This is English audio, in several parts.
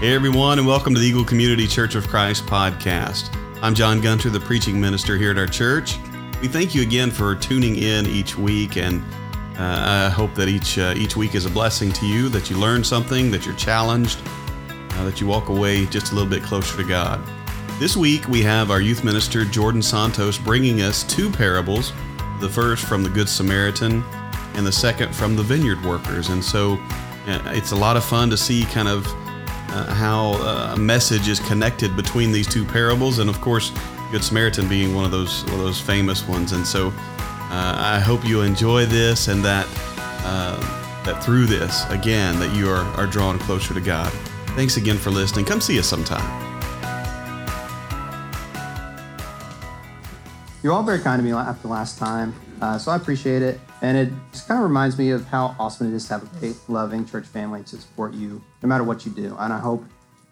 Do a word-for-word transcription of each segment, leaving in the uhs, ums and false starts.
Hey everyone, and welcome to the Eagle Community Church of Christ podcast. I'm John Gunter, the preaching minister here at our church. We thank you again for tuning in each week, and uh, I hope that each uh, each week is a blessing to you, that you learn something, that you're challenged, uh, that you walk away just a little bit closer to God. This week we have our youth minister Jordan Santos bringing us two parables, the first from the Good Samaritan and the second from the vineyard workers. And so uh, it's a lot of fun to see kind of uh, how uh, a message is connected between these two parables, and of course Good Samaritan being one of those one of those famous ones. And so uh, I hope you enjoy this, and that uh, that through this, again, that you are, are drawn closer to God. Thanks again for listening. Come see us sometime. You're all very kind to me after last time, uh, so I appreciate it. And it just kind of reminds me of how awesome it is to have a great, loving church family to support you, no matter what you do. And I hope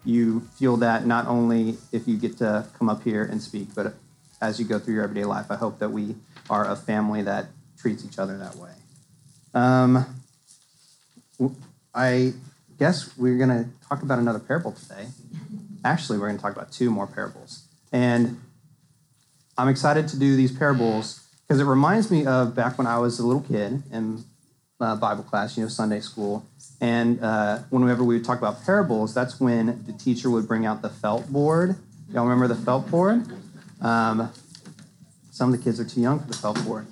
you feel that not only if you get to come up here and speak, but as you go through your everyday life. I hope that we are a family that treats each other that way. Um, I guess we're going to talk about another parable today. Actually, we're going to talk about two more parables. And I'm excited to do these parables because it reminds me of back when I was a little kid in uh, Bible class, you know, Sunday school. And uh, whenever we would talk about parables, that's when the teacher would bring out the felt board. Y'all remember the felt board? Um, some of the kids are too young for the felt board.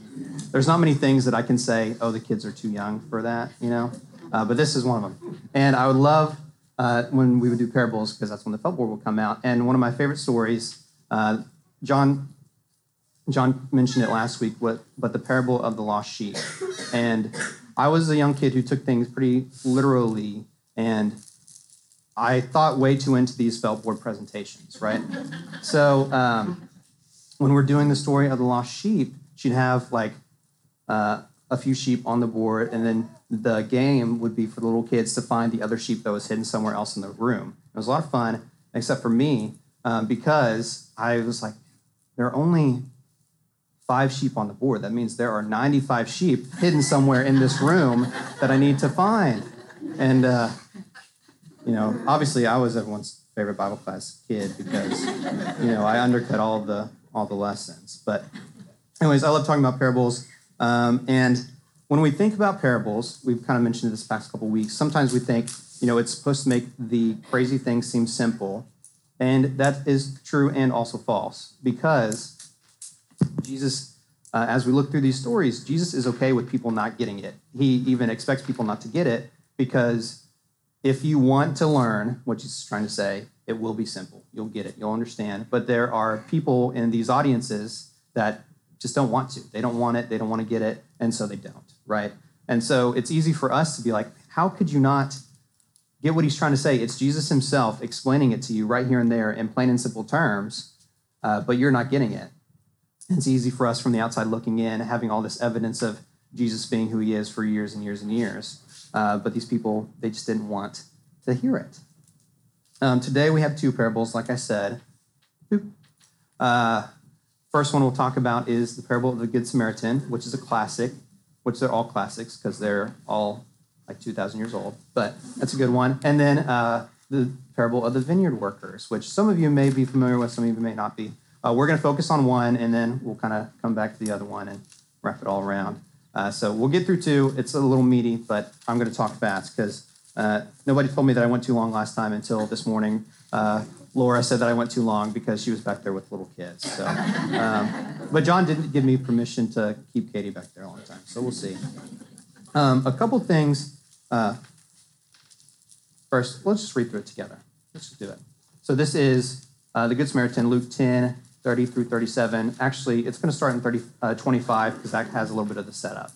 There's not many things that I can say, oh, the kids are too young for that, you know. Uh, but this is one of them. And I would love uh, when we would do parables, because that's when the felt board would come out. And one of my favorite stories, uh, John... John mentioned it last week, but the parable of the lost sheep. And I was a young kid who took things pretty literally, and I thought way too into these felt board presentations, right? So um, when we're doing the story of the lost sheep, she'd have like uh, a few sheep on the board, and then the game would be for the little kids to find the other sheep that was hidden somewhere else in the room. It was a lot of fun, except for me, um, because I was like, there are only five sheep on the board. That means there are ninety-five sheep hidden somewhere in this room that I need to find. And, uh, you know, obviously I was everyone's favorite Bible class kid because, you know, I undercut all the all the lessons. But anyways, I love talking about parables. Um, and when we think about parables, we've kind of mentioned this past couple weeks, sometimes we think, you know, it's supposed to make the crazy things seem simple. And that is true and also false, because Jesus, uh, as we look through these stories, Jesus is okay with people not getting it. He even expects people not to get it, because if you want to learn what Jesus is trying to say, it will be simple. You'll get it. You'll understand. But there are people in these audiences that just don't want to. They don't want it. They don't want to get it. And so they don't, right? And so it's easy for us to be like, how could you not get what he's trying to say? It's Jesus himself explaining it to you right here and there in plain and simple terms, uh, but you're not getting it. It's easy for us from the outside looking in, having all this evidence of Jesus being who he is for years and years and years. Uh, but these people, they just didn't want to hear it. Um, today we have two parables, like I said. Uh, first one we'll talk about is the parable of the Good Samaritan, which is a classic, which they're all classics because they're all like two thousand years old. But that's a good one. And then uh, the parable of the vineyard workers, which some of you may be familiar with, some of you may not be. Uh, we're going to focus on one, and then we'll kind of come back to the other one and wrap it all around. Uh, so we'll get through two. It's a little meaty, but I'm going to talk fast because uh, nobody told me that I went too long last time until this morning. Uh, Laura said that I went too long because she was back there with little kids. So, um, but John didn't give me permission to keep Katie back there a long time, so we'll see. Um, a couple things. Uh, first, let's just read through it together. Let's just do it. So this is uh, the Good Samaritan, Luke ten. thirty through thirty-seven. Actually, it's going to start in thirty, uh, twenty-five because that has a little bit of the setup.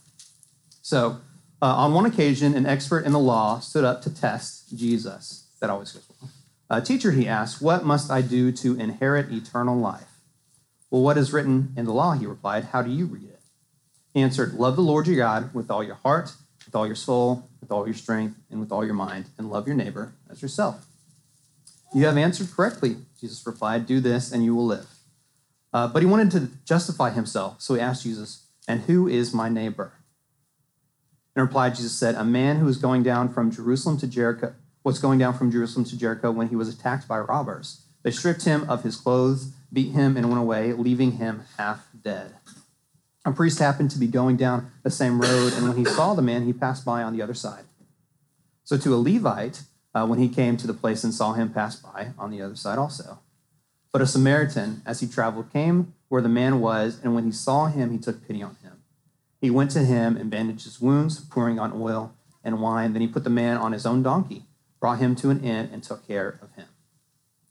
So uh, on one occasion, an expert in the law stood up to test Jesus. That always goes well. Uh, Teacher, he asked, what must I do to inherit eternal life? Well, what is written in the law, he replied. How do you read it? He answered, love the Lord your God with all your heart, with all your soul, with all your strength, and with all your mind, and love your neighbor as yourself. You have answered correctly, Jesus replied. Do this and you will live. Uh, but he wanted to justify himself, so he asked Jesus, and who is my neighbor? In reply, Jesus said, a man who was going down from Jerusalem to Jericho was going down from Jerusalem to Jericho when he was attacked by robbers. They stripped him of his clothes, beat him, and went away, leaving him half dead. A priest happened to be going down the same road, and when he saw the man, he passed by on the other side. So to a Levite, uh, when he came to the place and saw him pass by on the other side also. But a Samaritan, as he traveled, came where the man was, and when he saw him, he took pity on him. He went to him and bandaged his wounds, pouring on oil and wine. Then he put the man on his own donkey, brought him to an inn, and took care of him.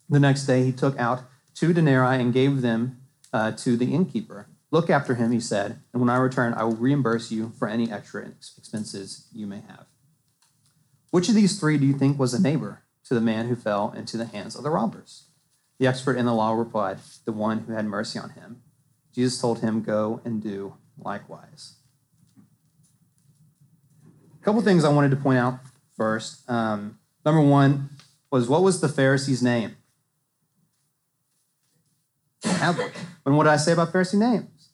The next day he took out two denarii and gave them uh, to the innkeeper. Look after him, he said, and when I return, I will reimburse you for any extra expenses you may have. Which of these three do you think was a neighbor to the man who fell into the hands of the robbers? The expert in the law replied, the one who had mercy on him. Jesus told him, go and do likewise. A couple things I wanted to point out first. Um, number one was, what was the Pharisee's name? Abby. And what did I say about Pharisee names?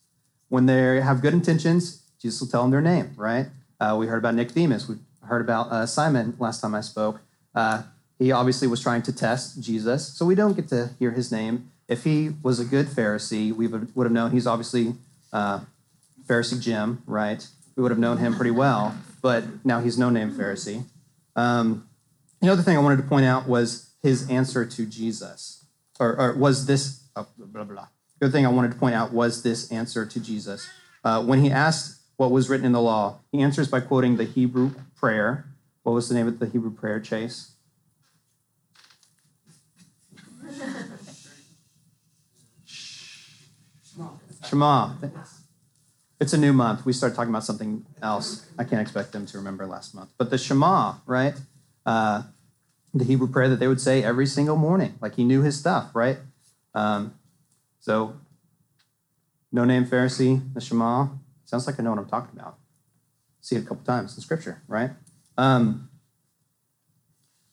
When they have good intentions, Jesus will tell them their name, right? Uh, we heard about Nicodemus. We heard about uh, Simon last time I spoke. Uh, he obviously was trying to test Jesus, so we don't get to hear his name. If he was a good Pharisee, we would, would have known he's obviously uh, Pharisee Jim, right? We would have known him pretty well, but now he's no name Pharisee. Um, another thing I wanted to point out was his answer to Jesus, or, or was this, oh, blah, blah, blah. The other thing I wanted to point out was this answer to Jesus. Uh, when he asked what was written in the law, he answers by quoting the Hebrew prayer. What was the name of the Hebrew prayer, Chase? Shema. It's a new month. We start talking about something else. I can't expect them to remember last month. But the Shema, right? Uh, the Hebrew prayer that they would say every single morning. Like, he knew his stuff, right? Um, So, no-name Pharisee, the Shema, sounds like I know what I'm talking about. See it a couple times in Scripture, right? Um,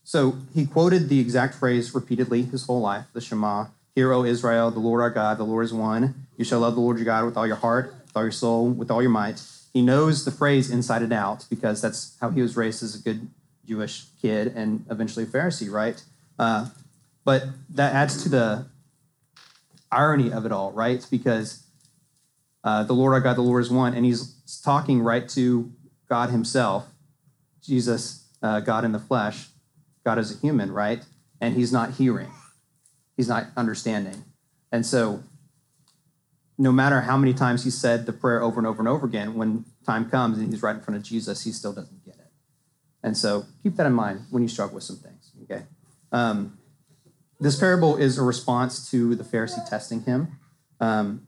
so, he quoted the exact phrase repeatedly his whole life, the Shema. Hear, O Israel, the Lord our God, the Lord is one. You shall love the Lord your God with all your heart, with all your soul, with all your might. He knows the phrase inside and out because that's how he was raised as a good Jewish kid and eventually a Pharisee, right? Uh, but that adds to the irony of it all, right? Because uh, the Lord our God, the Lord is one, and he's talking right to God himself, Jesus, uh, God in the flesh, God as a human, right? And he's not hearing. He's not understanding. And so no matter how many times he said the prayer over and over and over again, when time comes and he's right in front of Jesus, he still doesn't get it. And so keep that in mind when you struggle with some things, okay? Um, This parable is a response to the Pharisee testing him. Um,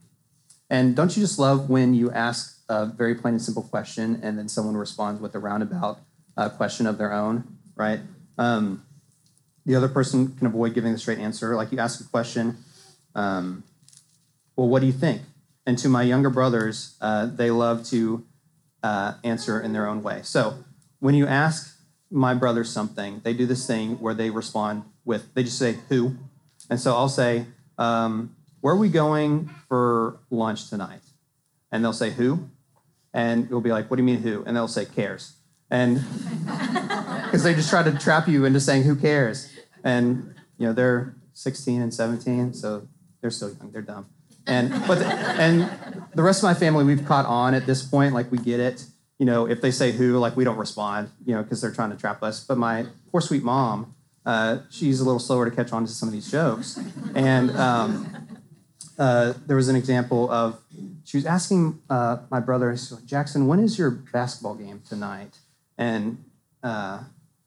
and don't you just love when you ask a very plain and simple question and then someone responds with a roundabout uh, question of their own, right? Um, the other person can avoid giving the straight answer. Like, you ask a question, um, well, what do you think? And to my younger brothers, uh, they love to uh, answer in their own way. So when you ask my brother something, they do this thing where they respond with, they just say, who? And so I'll say, um, where are we going for lunch tonight? And they'll say, who? And you'll be like, what do you mean who? And they'll say, cares. And because they just try to trap you into saying who cares. And, you know, they're sixteen and seventeen, so they're still young, they're dumb. And but the, and the rest of my family, we've caught on at this point, like, we get it. You know, if they say who, like, we don't respond, you know, because they're trying to trap us. But my poor sweet mom, Uh, she's a little slower to catch on to some of these jokes. And um, uh, there was an example of, she was asking uh, my brother, Jackson, when is your basketball game tonight? And uh,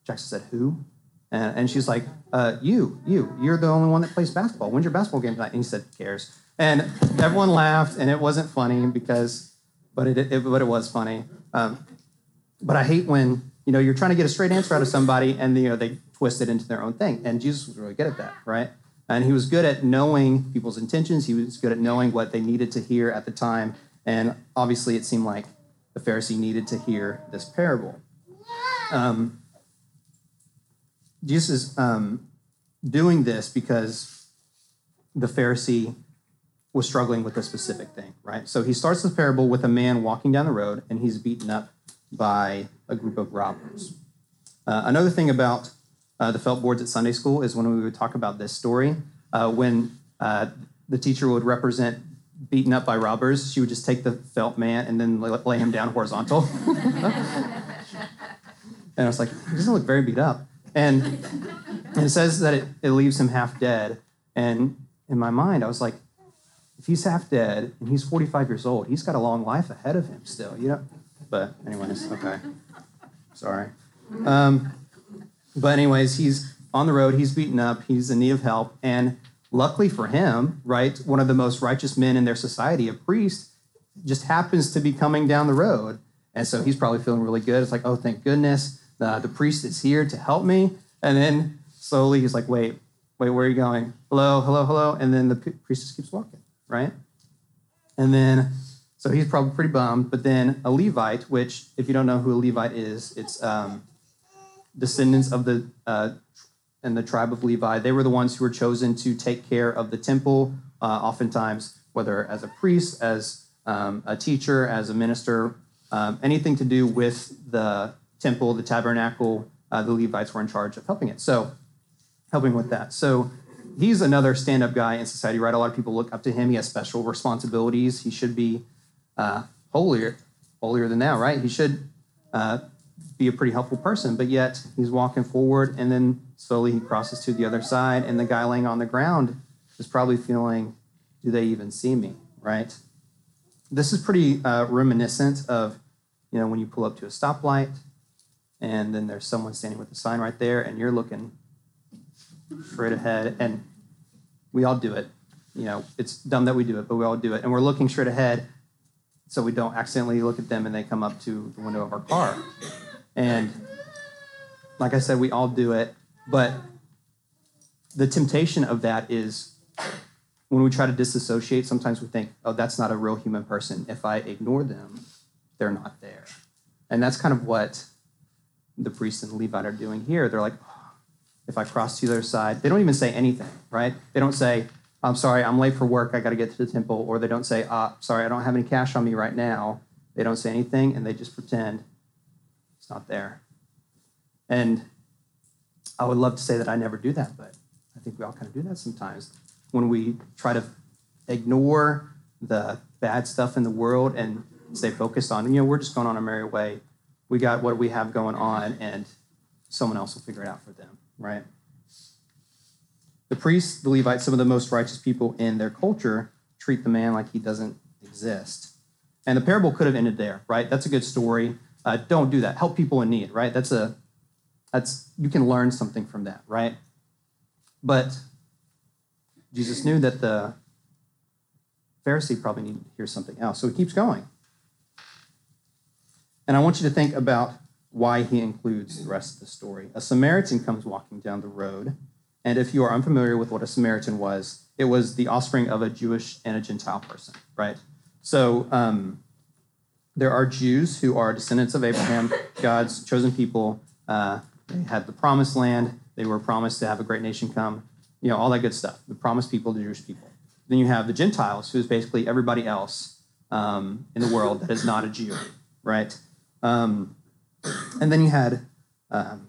Jackson said, who? And, and she's like, uh, you, you, you're the only one that plays basketball. When's your basketball game tonight? And he said, cares. And everyone laughed, and it wasn't funny because, but it, it, but it was funny. Um, but I hate when, you know, you're trying to get a straight answer out of somebody, and, you know, they twisted into their own thing. And Jesus was really good at that, right? And he was good at knowing people's intentions. He was good at knowing what they needed to hear at the time. And obviously it seemed like the Pharisee needed to hear this parable. Um, Jesus is um, doing this because the Pharisee was struggling with a specific thing, right? So he starts the parable with a man walking down the road, and he's beaten up by a group of robbers. Uh, another thing about uh, the felt boards at Sunday school is when we would talk about this story. Uh, when uh, the teacher would represent beaten up by robbers, she would just take the felt man and then lay, lay him down horizontal. And I was like, he doesn't look very beat up. And, and it says that it, it leaves him half dead. And in my mind, I was like, if he's half dead and he's forty-five years old, he's got a long life ahead of him still, you know? But anyways, okay. Sorry. Um, but anyways, he's on the road. He's beaten up. He's in need of help. And luckily for him, right, one of the most righteous men in their society, a priest, just happens to be coming down the road. And so he's probably feeling really good. It's like, oh, thank goodness. Uh, the priest is here to help me. And then slowly he's like, wait, wait, where are you going? Hello, hello, hello. And then the priest just keeps walking, right? And then, so he's probably pretty bummed. But then a Levite, which if you don't know who a Levite is, it's um, descendants of the, uh, and the tribe of Levi. They were the ones who were chosen to take care of the temple, uh, oftentimes, whether as a priest, as um, a teacher, as a minister, um, anything to do with the temple, the tabernacle, uh, the Levites were in charge of helping it. So helping with that. So he's another stand-up guy in society, right? A lot of people look up to him. He has special responsibilities. He should be uh, holier, holier than thou, right? He should uh, be a pretty helpful person, but yet he's walking forward, and then slowly he crosses to the other side, and the guy laying on the ground is probably feeling, do they even see me, right? This is pretty uh, reminiscent of, you know, when you pull up to a stoplight, and then there's someone standing with a sign right there, and you're looking straight ahead, and we all do it. You know, it's dumb that we do it, but we all do it, and we're looking straight ahead so we don't accidentally look at them and they come up to the window of our car. And like I said, we all do it, but the temptation of that is when we try to disassociate, sometimes we think, oh, that's not a real human person. If I ignore them, they're not there. And that's kind of what the priest and the Levite are doing here. They're like, oh, if I cross to the other side, they don't even say anything, right? They don't say, I'm sorry, I'm late for work, I got to get to the temple. Or they don't say, ah, sorry, I don't have any cash on me right now. They don't say anything, and they just pretend it's not there. And I would love to say that I never do that, but I think we all kind of do that sometimes. When we try to ignore the bad stuff in the world and stay focused on, you know, we're just going on our merry way. We got what we have going on, and someone else will figure it out for them, right? The priests, the Levites, some of the most righteous people in their culture, treat the man like he doesn't exist. And the parable could have ended there, right? That's a good story. Uh, don't do that. Help people in need, right? That's a, that's, you can learn something from that, right? But Jesus knew that the Pharisee probably needed to hear something else. So he keeps going. And I want you to think about why he includes the rest of the story. A Samaritan comes walking down the road. And if you are unfamiliar with what a Samaritan was, it was the offspring of a Jewish and a Gentile person, right? So um, there are Jews who are descendants of Abraham, God's chosen people. Uh, they had the promised land. They were promised to have a great nation come, you know, all that good stuff. The promised people, the Jewish people. Then you have the Gentiles, who is basically everybody else um, in the world that is not a Jew, right? Um, and then you had um,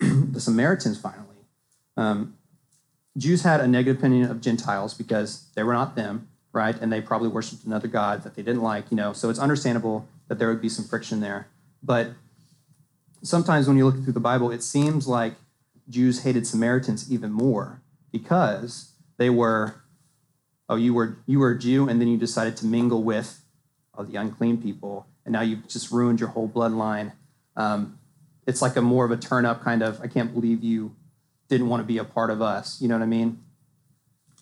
the Samaritans, finally. Um, Jews had a negative opinion of Gentiles because they were not them, right? And they probably worshipped another god that they didn't like, you know, so it's understandable that there would be some friction there. But sometimes when you look through the Bible, it seems like Jews hated Samaritans even more because they were, oh, you were you were a Jew, and then you decided to mingle with oh, the unclean people, and now you've just ruined your whole bloodline. Um, it's like a more of a turn-up kind of, I can't believe you didn't want to be a part of us, you know what I mean?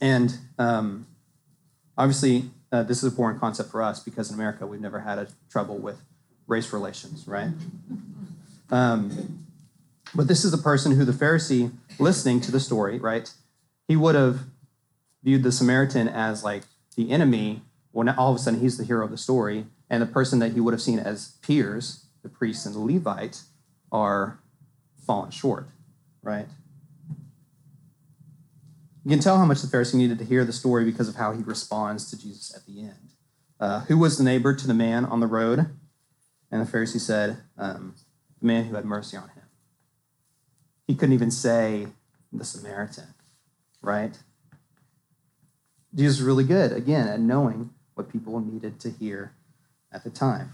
And um, obviously, uh, this is a foreign concept for us because in America, we've never had a trouble with race relations, right? Um, but this is a person who the Pharisee, listening to the story, right, he would have viewed the Samaritan as like the enemy. Well, now all of a sudden, he's the hero of the story, and the person that he would have seen as peers, the priest and the Levite, are falling short, right? You can tell how much the Pharisee needed to hear the story because of how he responds to Jesus at the end. Uh, who was the neighbor to the man on the road? And the Pharisee said, um, the man who had mercy on him. He couldn't even say the Samaritan, right? Jesus was really good, again, at knowing what people needed to hear at the time.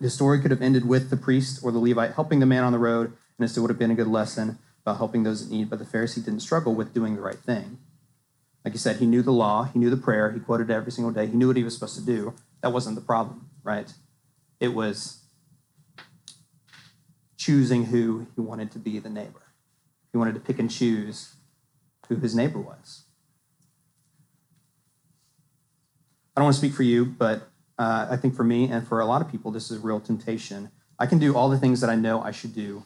The story could have ended with the priest or the Levite helping the man on the road, and it still would have been a good lesson about helping those in need, but the Pharisee didn't struggle with doing the right thing. Like you said, he knew the law, he knew the prayer, he quoted it every single day, he knew what he was supposed to do. That wasn't the problem, right? It was choosing who he wanted to be the neighbor. He wanted to pick and choose who his neighbor was. I don't want to speak for you, but uh, I think for me and for a lot of people, this is a real temptation. I can do all the things that I know I should do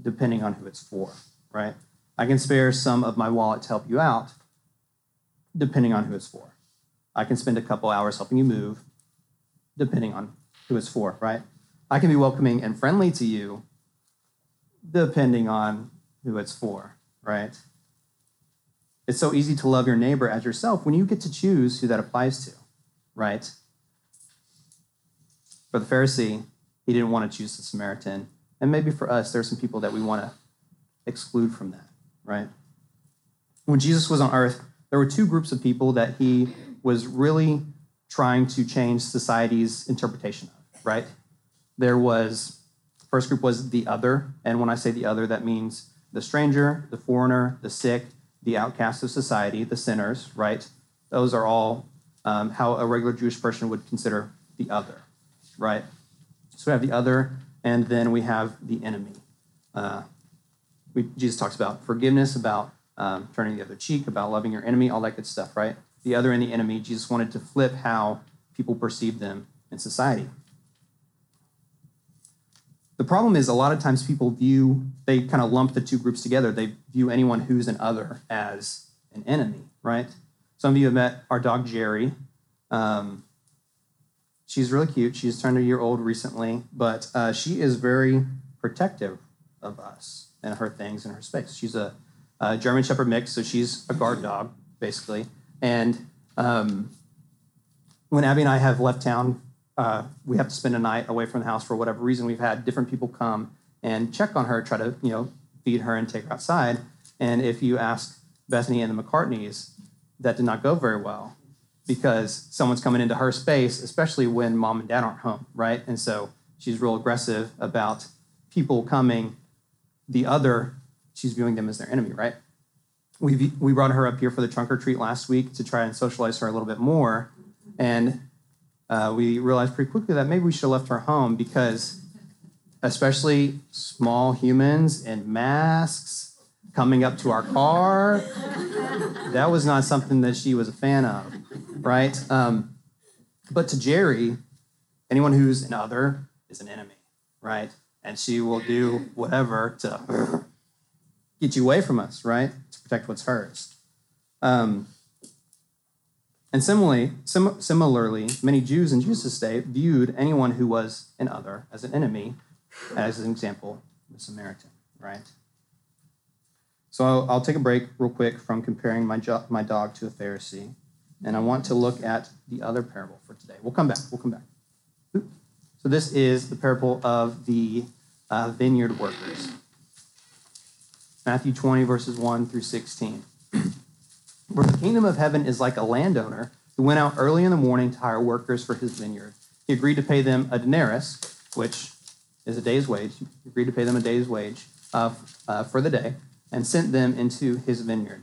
depending on who it's for, right? I can spare some of my wallet to help you out, depending on who it's for. I can spend a couple hours helping you move, depending on who it's for, right? I can be welcoming and friendly to you, depending on who it's for, right? It's so easy to love your neighbor as yourself when you get to choose who that applies to, right? For the Pharisee, he didn't want to choose the Samaritan. And maybe for us, there are some people that we want to exclude from that, right? When Jesus was on earth, there were two groups of people that he was really trying to change society's interpretation of, right? There was, first group was the other. And when I say the other, that means the stranger, the foreigner, the sick, the outcast of society, the sinners, right? Those are all um, how a regular Jewish person would consider the other, right? So we have the other, and then we have the enemy. Uh, we, Jesus talks about forgiveness, about um, turning the other cheek, about loving your enemy, all that good stuff, right? The other and the enemy, Jesus wanted to flip how people perceive them in society. The problem is a lot of times people view, they kind of lump the two groups together. They view anyone who's an other as an enemy, right? Some of you have met our dog, Jerry. Um, she's really cute. She's turned a year old recently, but uh, she is very protective of us and her things and her space. She's a, a German Shepherd mix, so she's a guard dog, basically. And um, when Abby and I have left town, uh, we have to spend a night away from the house for whatever reason. We've had different people come and check on her, try to, you know, feed her and take her outside. And if you ask Bethany and the McCartneys, that did not go very well because someone's coming into her space, especially when mom and dad aren't home, right? And so she's real aggressive about people coming. The other, she's viewing them as their enemy, right? We we brought her up here for the trunk or treat last week to try and socialize her a little bit more, and uh, we realized pretty quickly that maybe we should have left her home because especially small humans in masks coming up to our car, that was not something that she was a fan of, right? Um, but to Jerry, anyone who's an other is an enemy, right? And she will do whatever to get you away from us, right? Protect what's hers. Um, and similarly, sim- similarly, many Jews in Jesus' day viewed anyone who was an other as an enemy, as an example, the Samaritan, right? So I'll, I'll take a break real quick from comparing my, jo- my dog to a Pharisee, and I want to look at the other parable for today. We'll come back. We'll come back. Oop. So this is the parable of the uh, vineyard workers. Matthew twenty, verses one through sixteen. For the kingdom of heaven is like a landowner who went out early in the morning to hire workers for his vineyard. He agreed to pay them a denarius, which is a day's wage. He agreed to pay them a day's wage uh, uh, for the day and sent them into his vineyard.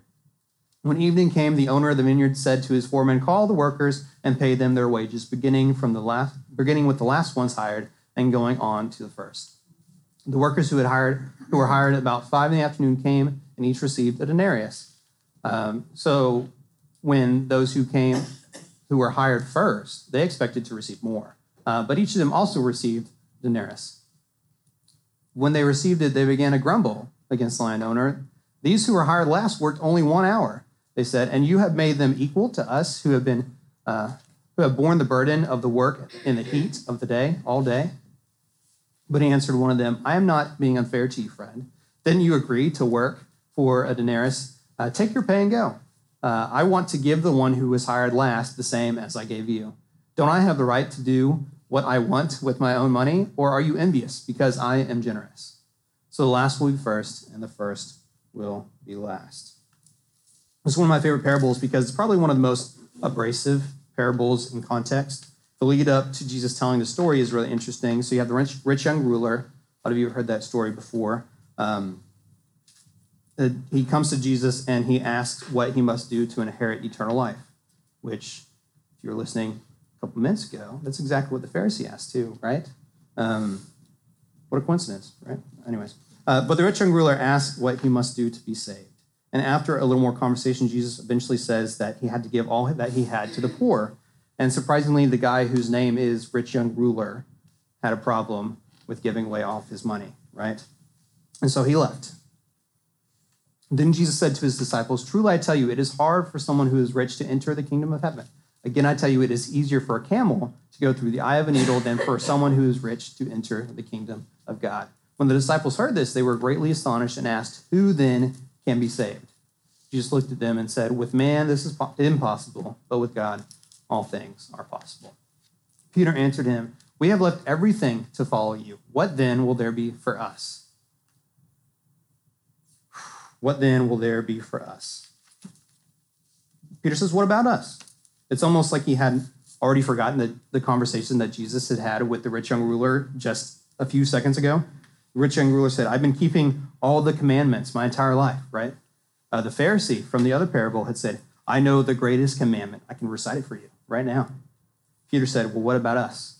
When evening came, the owner of the vineyard said to his foreman, "Call the workers and pay them their wages, beginning from the last, beginning with the last ones hired and going on to the first." The workers who had hired, who were hired about five in the afternoon came, and each received a denarius. Um, so when those who came, who were hired first, they expected to receive more. Uh, but each of them also received denarius. When they received it, they began to grumble against the landowner. These who were hired last worked only one hour, they said, and you have made them equal to us who have been uh, who have borne the burden of the work in the heat of the day, all day. But he answered one of them, I am not being unfair to you, friend. Didn't you agree to work for a denarius? Uh, take your pay and go. Uh, I want to give the one who was hired last the same as I gave you. Don't I have the right to do what I want with my own money, or are you envious because I am generous? So the last will be first, and the first will be last. It's one of my favorite parables because it's probably one of the most abrasive parables in context. The lead up to Jesus telling the story is really interesting. So you have the rich, rich young ruler. A lot of you have heard that story before. Um, he comes to Jesus and he asks what he must do to inherit eternal life, which, if you were listening a couple minutes ago, that's exactly what the Pharisee asked too, right? Um, what a coincidence, right? Anyways, uh, but the rich young ruler asked what he must do to be saved. And after a little more conversation, Jesus eventually says that he had to give all that he had to the poor. And surprisingly, the guy whose name is Rich Young Ruler had a problem with giving away all of his money, right? And so he left. Then Jesus said to his disciples, truly I tell you, it is hard for someone who is rich to enter the kingdom of heaven. Again, I tell you, it is easier for a camel to go through the eye of a needle than for someone who is rich to enter the kingdom of God. When the disciples heard this, they were greatly astonished and asked, who then can be saved? Jesus looked at them and said, with man, this is impossible, but with God, all things are possible. Peter answered him, we have left everything to follow you. What then will there be for us? What then will there be for us? Peter says, what about us? It's almost like he had already forgotten the, the conversation that Jesus had had with the rich young ruler just a few seconds ago. The rich young ruler said, I've been keeping all the commandments my entire life, right? Uh, the Pharisee from the other parable had said, I know the greatest commandment. I can recite it for you right now. Peter said, well, what about us?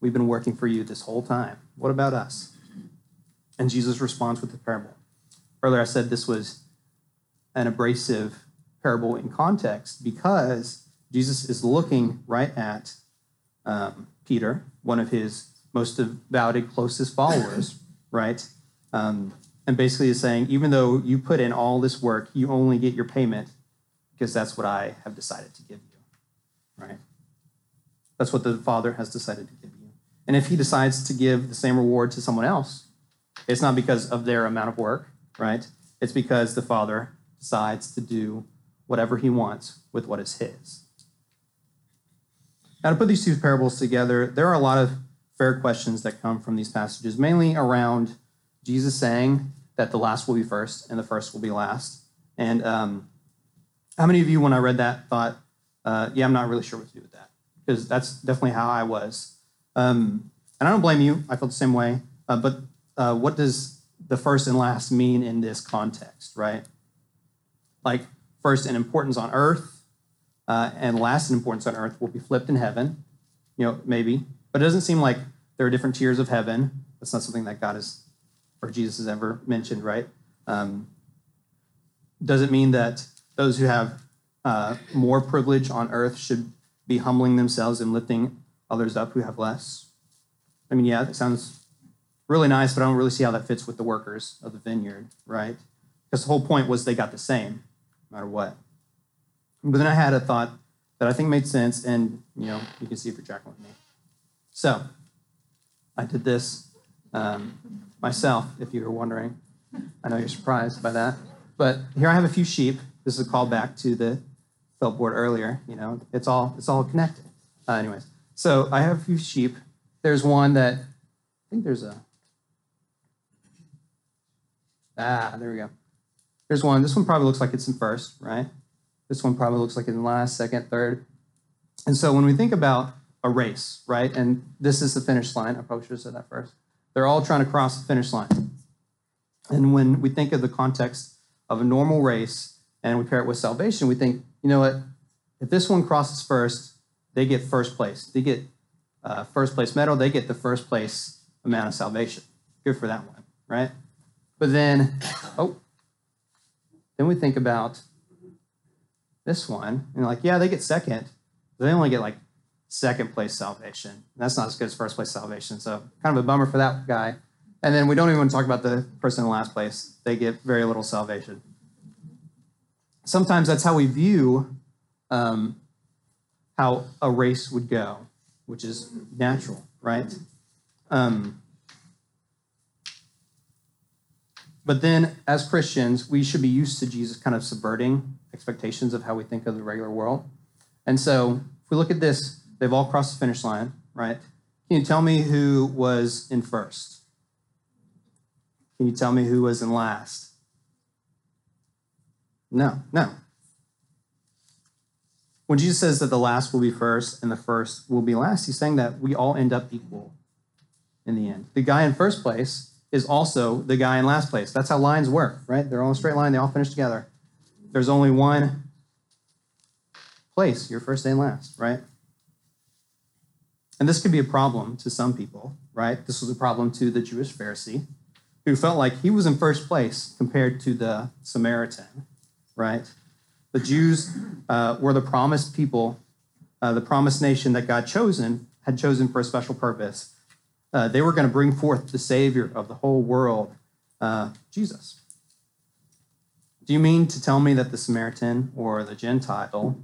We've been working for you this whole time. What about us? And Jesus responds with the parable. Earlier I said this was an abrasive parable in context because Jesus is looking right at um, Peter, one of his most devoted, closest followers, right? Um, and basically is saying, even though you put in all this work, you only get your payment because that's what I have decided to give you, right? That's what the Father has decided to give you. And if he decides to give the same reward to someone else, it's not because of their amount of work, right? It's because the Father decides to do whatever he wants with what is his. Now, to put these two parables together, there are a lot of fair questions that come from these passages, mainly around Jesus saying that the last will be first and the first will be last. And, um, how many of you, when I read that, thought, uh, yeah, I'm not really sure what to do with that? Because that's definitely how I was. Um, and I don't blame you. I felt the same way. Uh, but uh, what does the first and last mean in this context, right? Like, first in importance on earth uh, and last in importance on earth will be flipped in heaven, you know, maybe. But it doesn't seem like there are different tiers of heaven. That's not something that God has or Jesus has ever mentioned, right? Um, does it mean that those who have uh, more privilege on earth should be humbling themselves and lifting others up who have less? I mean, yeah, that sounds really nice, but I don't really see how that fits with the workers of the vineyard, right? Because the whole point was they got the same, no matter what. But then I had a thought that I think made sense, and, you know, you can see if you're tracking with me. So I did this um, myself, if you were wondering. I know you're surprised by that. But here I have a few sheep. This is a call back to the felt board earlier. You know, it's all it's all connected. Uh, anyways, so I have a few sheep. There's one that I think there's a ah, there we go. There's one. This one probably looks like it's in first, right? This one probably looks like it's in last, second, third. And so when we think about a race, right? And this is the finish line. I probably should have said that first. They're all trying to cross the finish line. And when we think of the context of a normal race, and we pair it with salvation, we think, you know what, if this one crosses first, they get first place. They get uh, first place medal. They get the first place amount of salvation. Good for that one, right? But then, oh, then we think about this one, and like, yeah, they get second, but they only get like second place salvation. And that's not as good as first place salvation. So kind of a bummer for that guy. And then we don't even want to talk about the person in last place. They get very little salvation. Sometimes that's how we view um, how a race would go, which is natural, right? Um, but then as Christians, we should be used to Jesus kind of subverting expectations of how we think of the regular world. And so if we look at this, they've all crossed the finish line, right? Can you tell me who was in first? Can you tell me who was in last? No, no. When Jesus says that the last will be first and the first will be last, he's saying that we all end up equal in the end. The guy in first place is also the guy in last place. That's how lines work, right? They're all a straight line. They all finish together. There's only one place, your first and last, right? And this could be a problem to some people, right? This was a problem to the Jewish Pharisee, who felt like he was in first place compared to the Samaritan, right? The Jews uh, were the promised people, uh, the promised nation that God chosen, had chosen for a special purpose. Uh, they were going to bring forth the Savior of the whole world, uh, Jesus. Do you mean to tell me that the Samaritan or the Gentile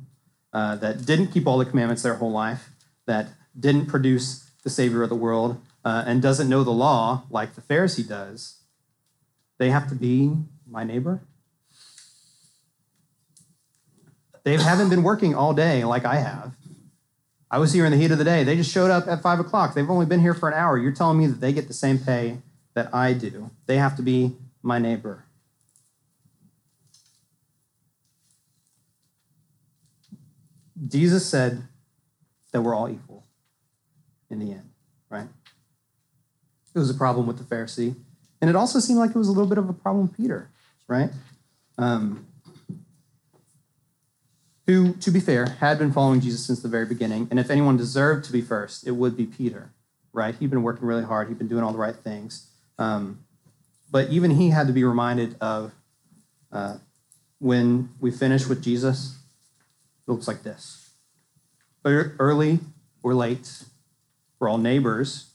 uh, that didn't keep all the commandments their whole life, that didn't produce the Savior of the world, Uh, and doesn't know the law like the Pharisee does, they have to be my neighbor? They haven't been working all day like I have. I was here in the heat of the day. They just showed up at five o'clock. They've only been here for an hour. You're telling me that they get the same pay that I do. They have to be my neighbor. Jesus said that we're all equal in the end, right? It was a problem with the Pharisee. And it also seemed like it was a little bit of a problem with Peter, right? Um, who, to be fair, had been following Jesus since the very beginning. And if anyone deserved to be first, it would be Peter, right? He'd been working really hard. He'd been doing all the right things. Um, but even he had to be reminded of uh, when we finish with Jesus, it looks like this. Early or late, we're all neighbors,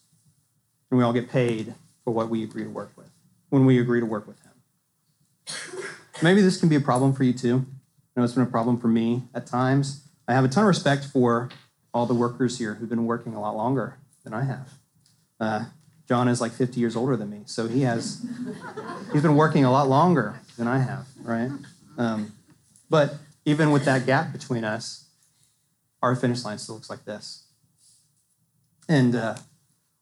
and we all get paid for what we agree to work with, when we agree to work with him. Maybe this can be a problem for you too. I know it's been a problem for me at times. I have a ton of respect for all the workers here who've been working a lot longer than I have. Uh, John is like fifty years older than me, so he has, he's been working a lot longer than I have, right? Um, but even with that gap between us, our finish line still looks like this. And, uh,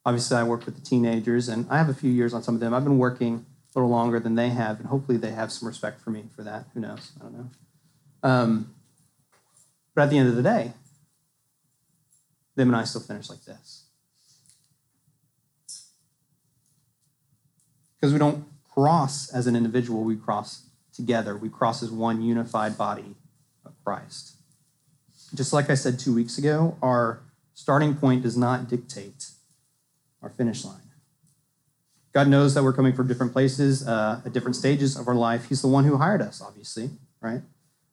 Obviously, I work with the teenagers, and I have a few years on some of them. I've been working a little longer than they have, and hopefully they have some respect for me for that. Who knows? I don't know. Um, but at the end of the day, them and I still finish like this. Because we don't cross as an individual. We cross together. We cross as one unified body of Christ. Just like I said two weeks ago, our starting point does not dictate our finish line. God knows that we're coming from different places, uh, at different stages of our life. He's the one who hired us, obviously, right?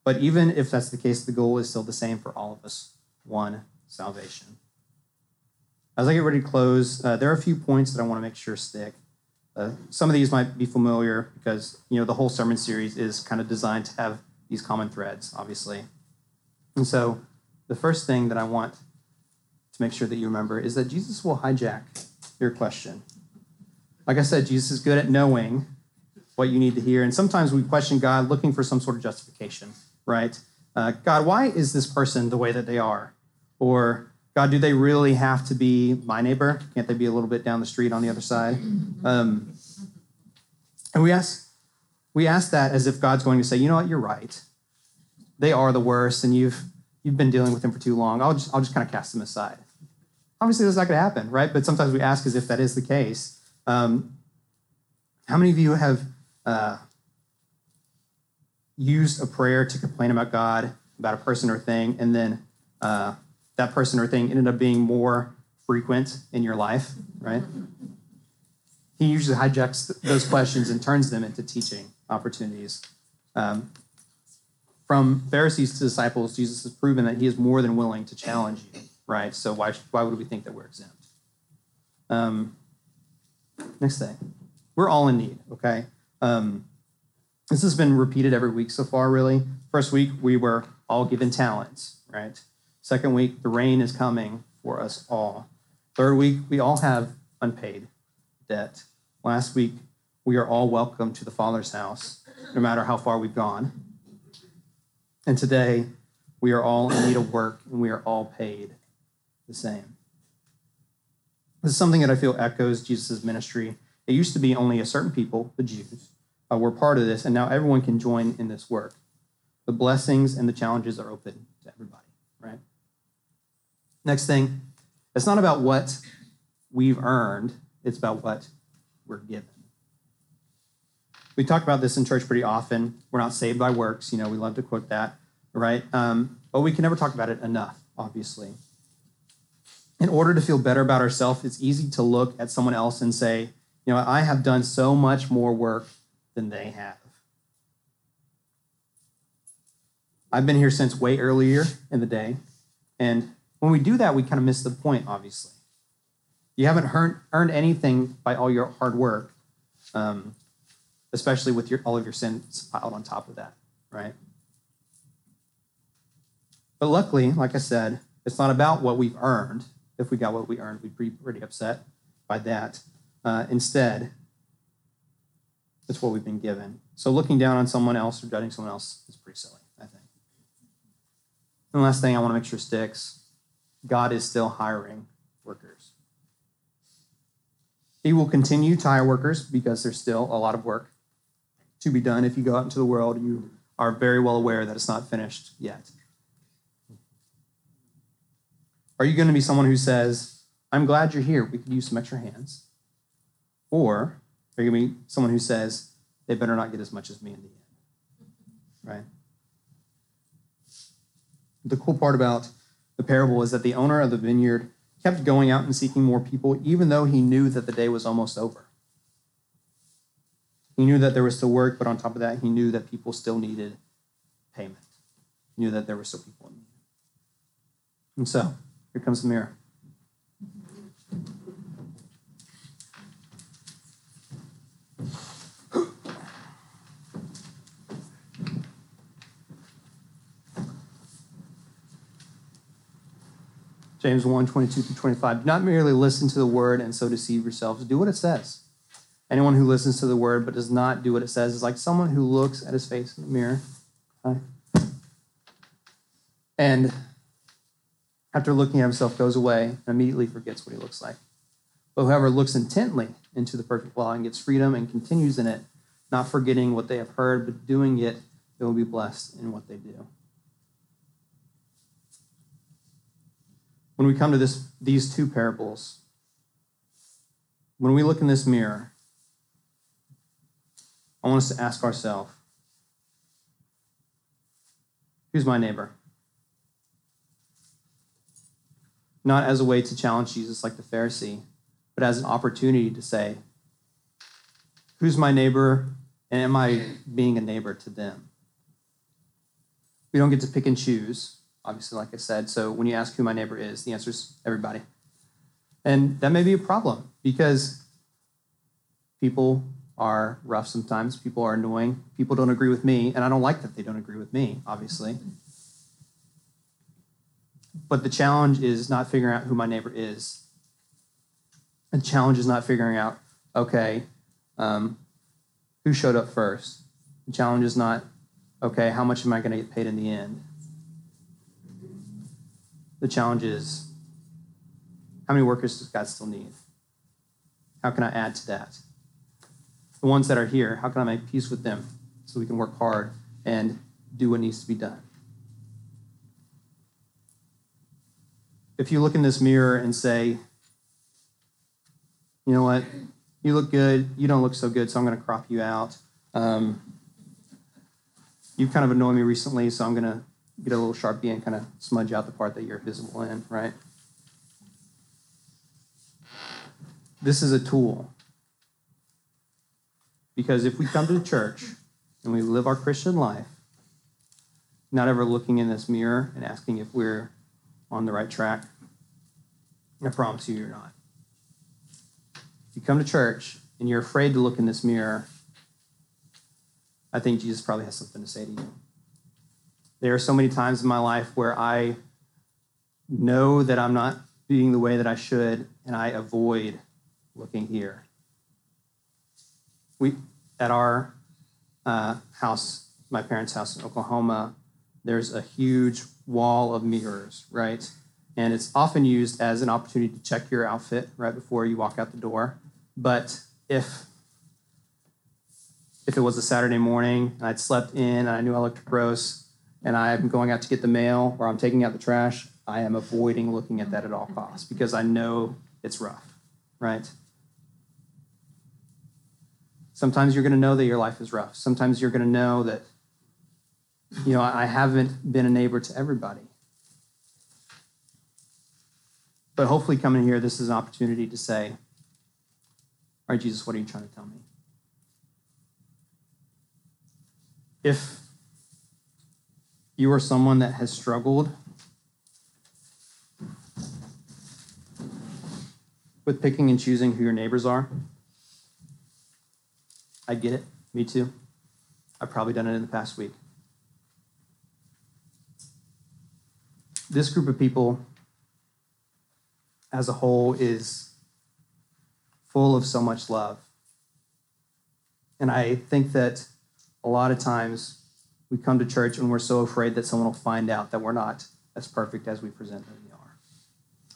But even if that's the case, the goal is still the same for all of us, one salvation. As I get ready to close, uh, there are a few points that I want to make sure stick. Uh, some of these might be familiar because, you know, the whole sermon series is kind of designed to have these common threads, obviously. And so the first thing that I want to make sure that you remember is that Jesus will hijack your question. Like I said, Jesus is good at knowing what you need to hear. And sometimes we question God looking for some sort of justification, right? Uh, God, why is this person the way that they are? Or God, do they really have to be my neighbor? Can't they be a little bit down the street on the other side? Um, and we ask, we ask that as if God's going to say, you know what, you're right. They are the worst, and you've you've been dealing with them for too long. I'll just I'll just kind of cast them aside. Obviously, that's not going to happen, right? But sometimes we ask as if that is the case. Um, how many of you have uh, used a prayer to complain about God, about a person or thing, and then uh, that person or thing ended up being more frequent in your life, right? He usually hijacks those questions and turns them into teaching opportunities. Um, from Pharisees to disciples, Jesus has proven that he is more than willing to challenge you. Right, so why why would we think that we're exempt? Um, next thing, We're all in need, okay? Um, this has been repeated every week so far, really. First week, we were all given talents, right? Second week, the rain is coming for us all. Third week, we all have unpaid debt. Last week, we are all welcome to the Father's house, no matter how far we've gone. And today, we are all in need of work, and we are all paid the same. This is something that I feel echoes Jesus' ministry. It used to be only a certain people, the Jews, uh, were part of this, and now everyone can join in this work. The blessings and the challenges are open to everybody, right? Next thing, it's not about what we've earned, it's about what we're given. We talk about this in church pretty often. We're not saved by works, you know, we love to quote that, right? Um, but we can never talk about it enough, obviously. In order to feel better about ourselves, it's easy to look at someone else and say, you know, I have done so much more work than they have. I've been here since way earlier in the day. And when we do that, we kind of miss the point, obviously. You haven't earned anything by all your hard work, um, especially with your, all of your sins piled on top of that, right? But luckily, like I said, it's not about what we've earned. If we got what we earned, we'd be pretty upset by that. Uh, instead, it's what we've been given. So looking down on someone else or judging someone else is pretty silly, I think. And the last thing I want to make sure sticks, God is still hiring workers. He will continue to hire workers because there's still a lot of work to be done. If you go out into the world, you are very well aware that it's not finished yet. Are you going to be someone who says, I'm glad you're here, we could use some extra hands? Or are you going to be someone who says, they better not get as much as me in the end, right? The cool part about the parable is that the owner of the vineyard kept going out and seeking more people, even though he knew that the day was almost over. He knew that there was still work, but on top of that, he knew that people still needed payment. He knew that there were still people in need. And so, here comes the mirror. James one, twenty-two through twenty-five. Do not merely listen to the word and so deceive yourselves. Do what it says. Anyone who listens to the word but does not do what it says is like someone who looks at his face in the mirror. Okay. And after looking at himself, goes away and immediately forgets what he looks like. But whoever looks intently into the perfect law and gets freedom and continues in it, not forgetting what they have heard, but doing it, they will be blessed in what they do. When we come to this, these two parables, when we look in this mirror, I want us to ask ourselves, who's my neighbor? Not as a way to challenge Jesus like the Pharisee, but as an opportunity to say, who's my neighbor, and am I being a neighbor to them? We don't get to pick and choose, obviously, like I said. So when you ask who my neighbor is, the answer is everybody. And that may be a problem because people are rough sometimes. People are annoying. People don't agree with me, and I don't like that they don't agree with me, obviously. But the challenge is not figuring out who my neighbor is. The challenge is not figuring out, okay, um, who showed up first. The challenge is not, okay, how much am I going to get paid in the end? The challenge is, how many workers does God still need? How can I add to that? The ones that are here, how can I make peace with them so we can work hard and do what needs to be done? If you look in this mirror and say, you know what, you look good, you don't look so good, so I'm going to crop you out. Um, you've kind of annoyed me recently, so I'm going to get a little Sharpie and kind of smudge out the part that you're visible in, right? This is a tool. Because if we come to the church and we live our Christian life, not ever looking in this mirror and asking if we're on the right track, I promise you, you're not. You come to church and you're afraid to look in this mirror, I think Jesus probably has something to say to you. There are so many times in my life where I know that I'm not being the way that I should, and I avoid looking here. We, at our uh, house, my parents' house in Oklahoma, there's a huge wall of mirrors, right? And it's often used as an opportunity to check your outfit right before you walk out the door. But if if it was a Saturday morning and I'd slept in and I knew I looked gross and I'm going out to get the mail or I'm taking out the trash, I am avoiding looking at that at all costs because I know it's rough, right? Sometimes you're going to know that your life is rough. Sometimes you're going to know that, you know, I haven't been a neighbor to everybody. But hopefully coming here, this is an opportunity to say, all right, Jesus, what are you trying to tell me? If you are someone that has struggled with picking and choosing who your neighbors are, I get it. Me too. I've probably done it in the past week. This group of people as a whole is full of so much love. And I think that a lot of times we come to church and we're so afraid that someone will find out that we're not as perfect as we present that we are.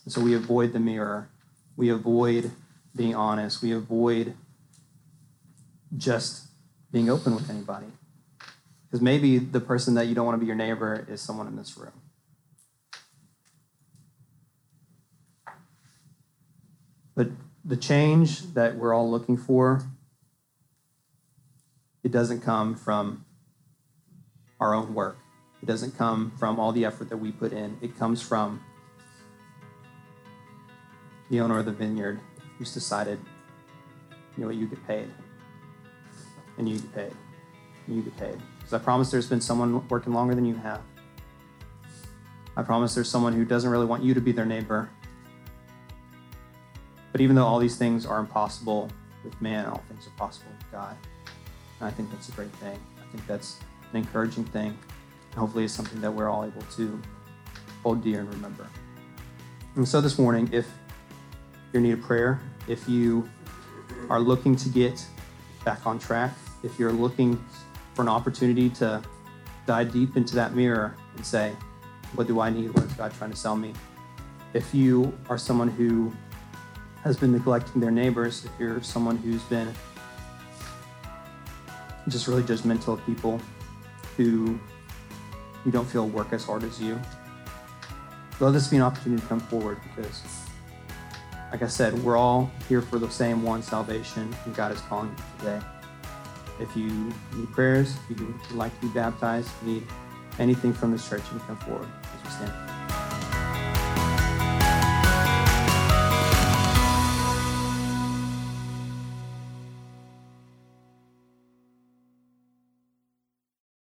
And so we avoid the mirror. We avoid being honest. We avoid just being open with anybody. Because maybe the person that you don't want to be your neighbor is someone in this room. But the change that we're all looking for, it doesn't come from our own work. It doesn't come from all the effort that we put in. It comes from the owner of the vineyard who's decided, you know what, you get paid. And you get paid. And you get paid. Because I promise there's been someone working longer than you have. I promise there's someone who doesn't really want you to be their neighbor. But even though all these things are impossible with man, all things are possible with God. And I think that's a great thing. I think that's an encouraging thing. And hopefully it's something that we're all able to hold dear and remember. And so this morning, if you're in need of prayer, if you are looking to get back on track, if you're looking for an opportunity to dive deep into that mirror and say, what do I need? What is God trying to sell me? If you are someone who has been neglecting their neighbors, if you're someone who's been just really judgmental of people who you don't feel work as hard as you, let this be an opportunity to come forward because, like I said, we're all here for the same one salvation, and God is calling you today. If you need prayers, if you would like to be baptized, if you need anything from this church, you can come forward as we stand.